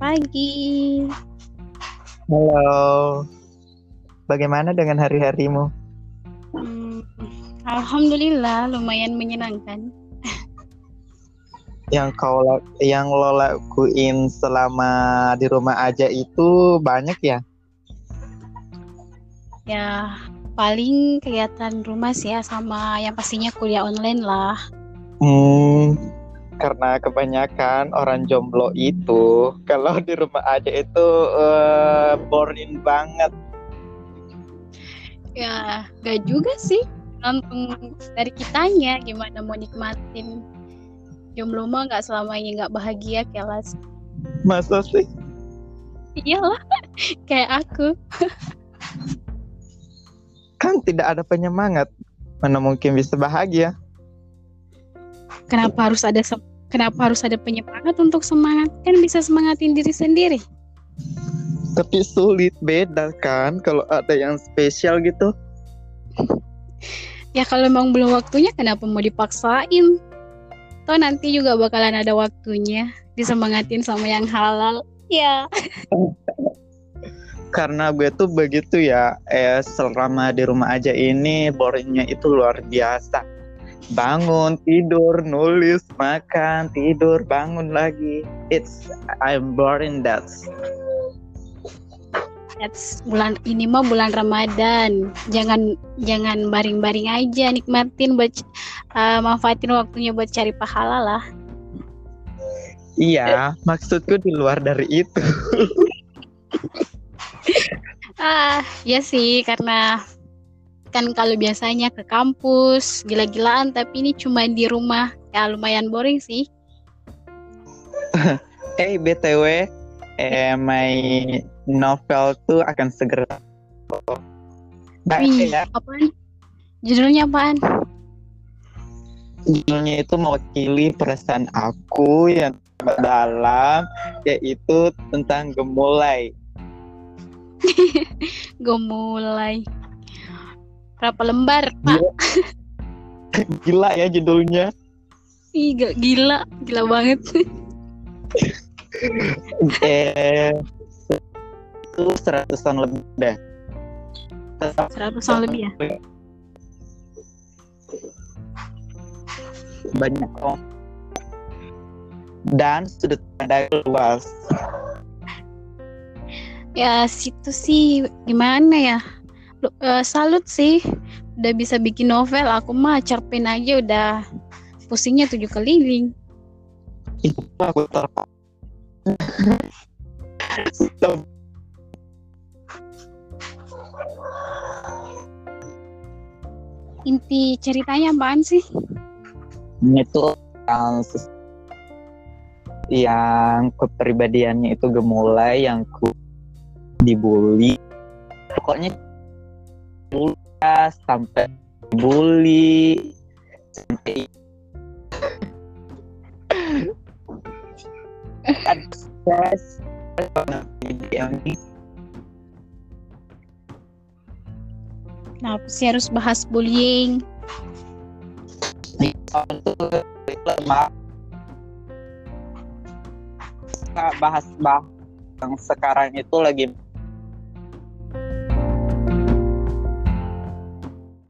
pagi. Halo. Bagaimana dengan hari-harimu? Alhamdulillah, lumayan menyenangkan. Yang lo lakuin selama di rumah aja itu banyak ya? Ya, paling kegiatan rumah sih ya, sama yang pastinya kuliah online lah. Karena kebanyakan orang jomblo itu kalau di rumah aja itu boring banget. Ya, gak juga sih. Langsung dari kitanya gimana mau nikmatin jomblo mah gak selamanya, gak bahagia kelas. Masa sih? Iyalah, kayak aku. Kan tidak ada penyemangat, mana mungkin bisa bahagia? Kenapa harus ada penyemangat untuk semangat? Kan bisa semangatin diri sendiri. Tapi sulit, beda kan kalau ada yang spesial gitu. Ya kalau emang belum waktunya kenapa mau dipaksain? Toh nanti juga bakalan ada waktunya, disemangatin sama yang halal. Ya. Karena gue tuh begitu ya, selama di rumah aja ini boringnya itu luar biasa. Bangun, tidur, nulis, makan, tidur, bangun lagi. I'm boring that. Bulan ini mah bulan Ramadan. Jangan baring-baring aja, nikmatin buat manfaatin waktunya buat cari pahala lah. Iya, maksudku di luar dari itu. Ya sih, karena kan kalau biasanya ke kampus gila-gilaan, tapi ini cuma di rumah. Ya lumayan boring sih. BTW, my novel tuh akan segera. Wih, apaan? Judulnya apaan? Judulnya itu mewakili perasaan aku yang dalam, yaitu tentang gemulai. Gemulai. Berapa lembar, Pak? Gila ya judulnya. Ih, gila banget. Itu 100-an lebih deh. 100-an lebih ya? Banyak om. Dan sudut pandang luas. Ya, situ sih gimana ya? Salut sih udah bisa bikin novel. Aku mah cerpen aja udah pusingnya 7 keliling. Itu aku Inti ceritanya apaan sih? Itu yang kepribadiannya itu gemulai, yang dibully. Pokoknya sampai bully sampai akses ini. Kenapa sih harus bahas bullying? Bahas yang sekarang itu lagi